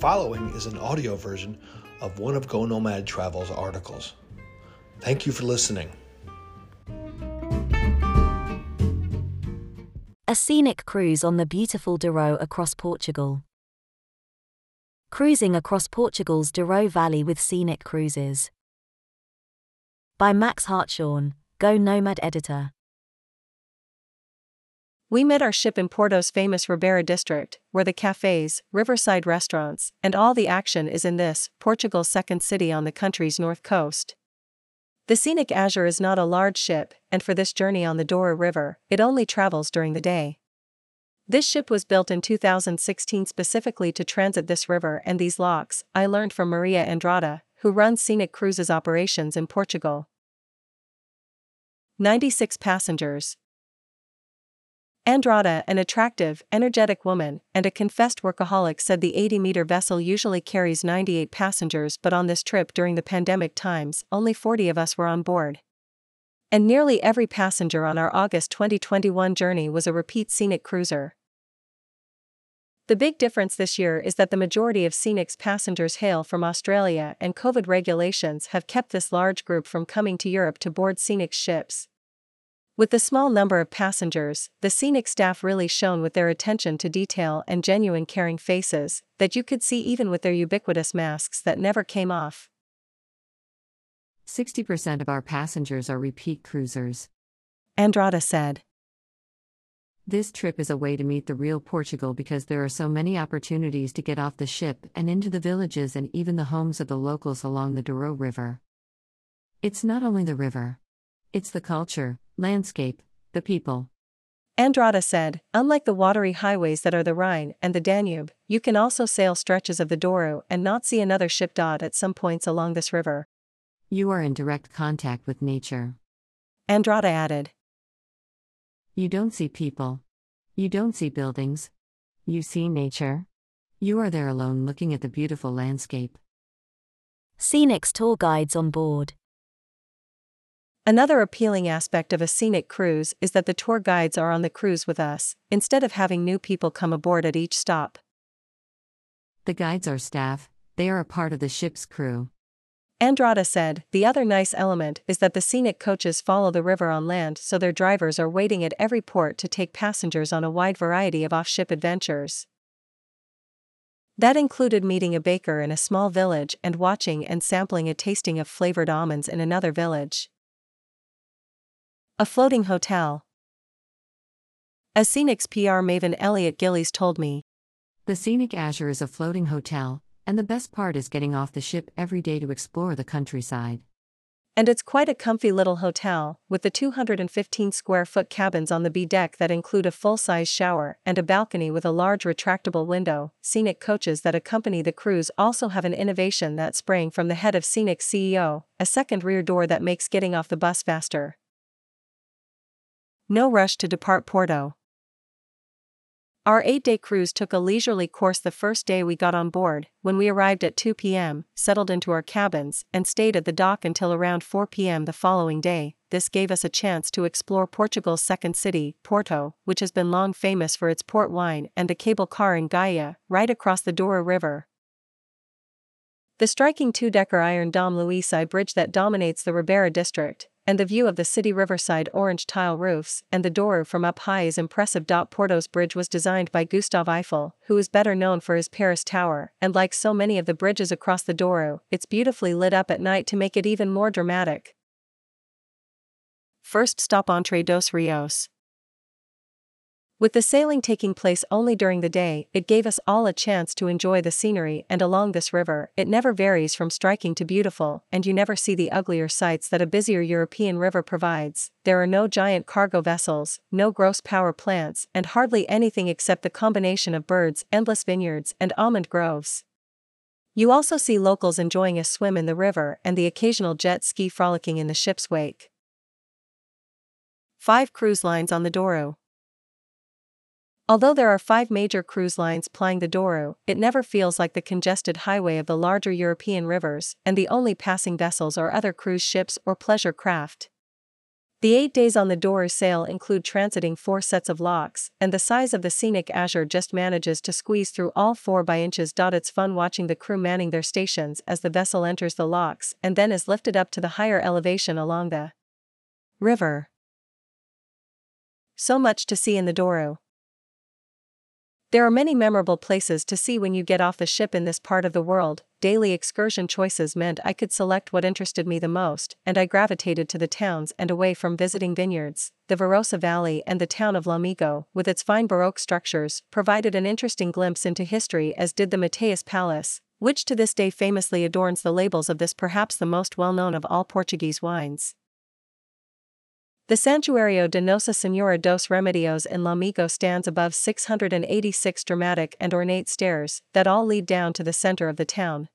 following is an audio version of one of Go Nomad Travel's articles. Thank you for listening. A scenic cruise on the beautiful Douro across Portugal. Cruising across Portugal's Douro Valley with Scenic Cruises. By Max Hartshorn, Go Nomad editor. We met our ship in Porto's famous Ribeira district, where the cafes, riverside restaurants, and all the action is in this, Portugal's second city on the country's north coast. The Scenic Azure is not a large ship, and for this journey on the Douro River, it only travels during the day. This ship was built in 2016 specifically to transit this river and these locks, I learned from Maria Andrada, who runs Scenic Cruises operations in Portugal. 96 passengers. Andrada, an attractive, energetic woman, and a confessed workaholic, said the 80-meter vessel usually carries 98 passengers, but on this trip during the pandemic times, only 40 of us were on board. And nearly every passenger on our August 2021 journey was a repeat Scenic cruiser. The big difference this year is that the majority of Scenic's passengers hail from Australia, and COVID regulations have kept this large group from coming to Europe to board Scenic's ships. With the small number of passengers, the Scenic staff really shone with their attention to detail and genuine caring faces that you could see even with their ubiquitous masks that never came off. 60% of our passengers are repeat cruisers, Andrada said. This trip is a way to meet the real Portugal because there are so many opportunities to get off the ship and into the villages and even the homes of the locals along the Douro River. It's not only the river. It's the culture, landscape, the people. Andrada said, unlike the watery highways that are the Rhine and the Danube, you can also sail stretches of the Douro and not see another ship dot at some points along this river. You are in direct contact with nature. Andrada added. You don't see people. You don't see buildings. You see nature. You are there alone looking at the beautiful landscape. Scenic's tour guides on board. Another appealing aspect of a scenic cruise is that the tour guides are on the cruise with us, instead of having new people come aboard at each stop. The guides are staff, they are a part of the ship's crew. Andrada said, the other nice element is that the scenic coaches follow the river on land, so their drivers are waiting at every port to take passengers on a wide variety of off-ship adventures. That included meeting a baker in a small village and watching and sampling a tasting of flavored almonds in another village. A floating hotel. As Scenic's PR maven Elliot Gillies told me, the Scenic Azure is a floating hotel, and the best part is getting off the ship every day to explore the countryside. And it's quite a comfy little hotel, with the 215-square-foot cabins on the B deck that include a full-size shower and a balcony with a large retractable window. Scenic coaches that accompany the cruise also have an innovation that sprang from the head of Scenic CEO, a second rear door that makes getting off the bus faster. No rush to depart Porto. Our 8-day cruise took a leisurely course the first day we got on board, when we arrived at 2 p.m., settled into our cabins, and stayed at the dock until around 4 p.m. the following day. This gave us a chance to explore Portugal's second city, Porto, which has been long famous for its port wine and a cable car in Gaia, right across the Douro River. The striking two-decker iron Dom Luís I bridge that dominates the Ribeira district, and the view of the city riverside orange tile roofs and the Douro from up high is impressive. Porto's bridge was designed by Gustave Eiffel, who is better known for his Paris Tower, and like so many of the bridges across the Douro, it's beautifully lit up at night to make it even more dramatic. First stop, Entre dos Rios. With the sailing taking place only during the day, it gave us all a chance to enjoy the scenery, and along this river, it never varies from striking to beautiful, and you never see the uglier sights that a busier European river provides. There are no giant cargo vessels, no gross power plants, and hardly anything except the combination of birds, endless vineyards, and almond groves. You also see locals enjoying a swim in the river and the occasional jet ski frolicking in the ship's wake. 5 cruise lines on the Douro. Although there are 5 major cruise lines plying the Douro, it never feels like the congested highway of the larger European rivers, and the only passing vessels are other cruise ships or pleasure craft. The 8 days on the Dorer sale include transiting 4 sets of locks, and the size of the Scenic Azure just manages to squeeze through all 4 by inches. It's fun watching the crew manning their stations as the vessel enters the locks and then is lifted up to the higher elevation along the river. So much to see in the Douro. There are many memorable places to see when you get off the ship in this part of the world. Daily excursion choices meant I could select what interested me the most, and I gravitated to the towns and away from visiting vineyards. The Varosa Valley and the town of Lamego, with its fine Baroque structures, provided an interesting glimpse into history, as did the Mateus Palace, which to this day famously adorns the labels of this perhaps the most well-known of all Portuguese wines. The Santuario de Nossa Senhora dos Remedios in Lamego stands above 686 dramatic and ornate stairs that all lead down to the center of the town.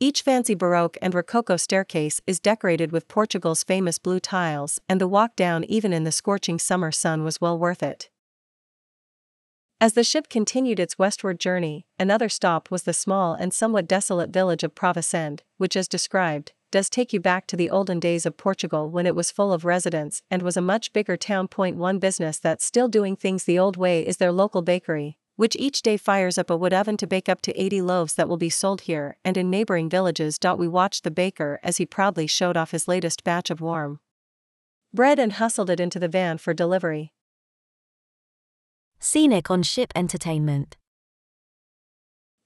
Each fancy Baroque and Rococo staircase is decorated with Portugal's famous blue tiles, and the walk down even in the scorching summer sun was well worth it. As the ship continued its westward journey, another stop was the small and somewhat desolate village of Provesende, which, as described, does take you back to the olden days of Portugal when it was full of residents and was a much bigger town. One business that's still doing things the old way is their local bakery, which each day fires up a wood oven to bake up to 80 loaves that will be sold here and in neighboring villages. We watched the baker as he proudly showed off his latest batch of warm bread and hustled it into the van for delivery. Scenic on-ship entertainment.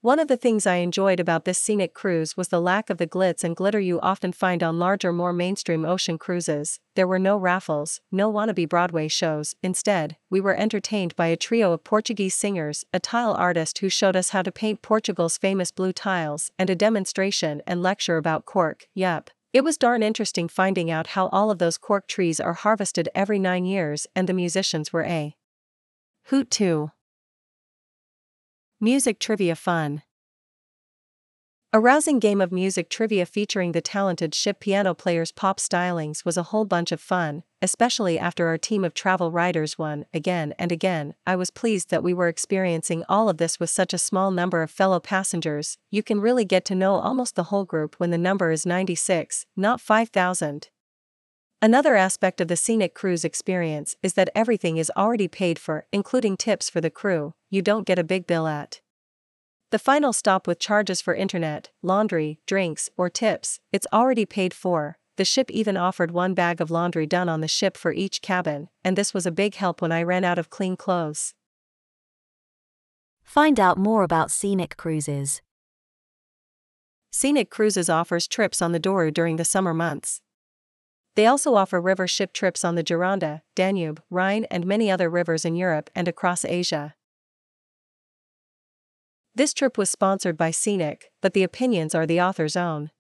One of the things I enjoyed about this scenic cruise was the lack of the glitz and glitter you often find on larger, more mainstream ocean cruises. There were no raffles, no wannabe Broadway shows. Instead, we were entertained by a trio of Portuguese singers, a tile artist who showed us how to paint Portugal's famous blue tiles, and a demonstration and lecture about cork. Yep, it was darn interesting finding out how all of those cork trees are harvested every 9 years, and the musicians were a hoot too. Music trivia fun. A rousing game of music trivia featuring the talented ship piano players' pop stylings was a whole bunch of fun, especially after our team of travel writers won again and again. I was pleased that we were experiencing all of this with such a small number of fellow passengers. You can really get to know almost the whole group when the number is 96, not 5,000. Another aspect of the scenic cruise experience is that everything is already paid for, including tips for the crew. You don't get a big bill at the final stop with charges for internet, laundry, drinks, or tips. It's already paid for. The ship even offered one bag of laundry done on the ship for each cabin, and this was a big help when I ran out of clean clothes. Find out more about Scenic Cruises. Scenic Cruises offers trips on the Douro during the summer months. They also offer river ship trips on the Gironda, Danube, Rhine, and many other rivers in Europe and across Asia. This trip was sponsored by Scenic, but the opinions are the author's own.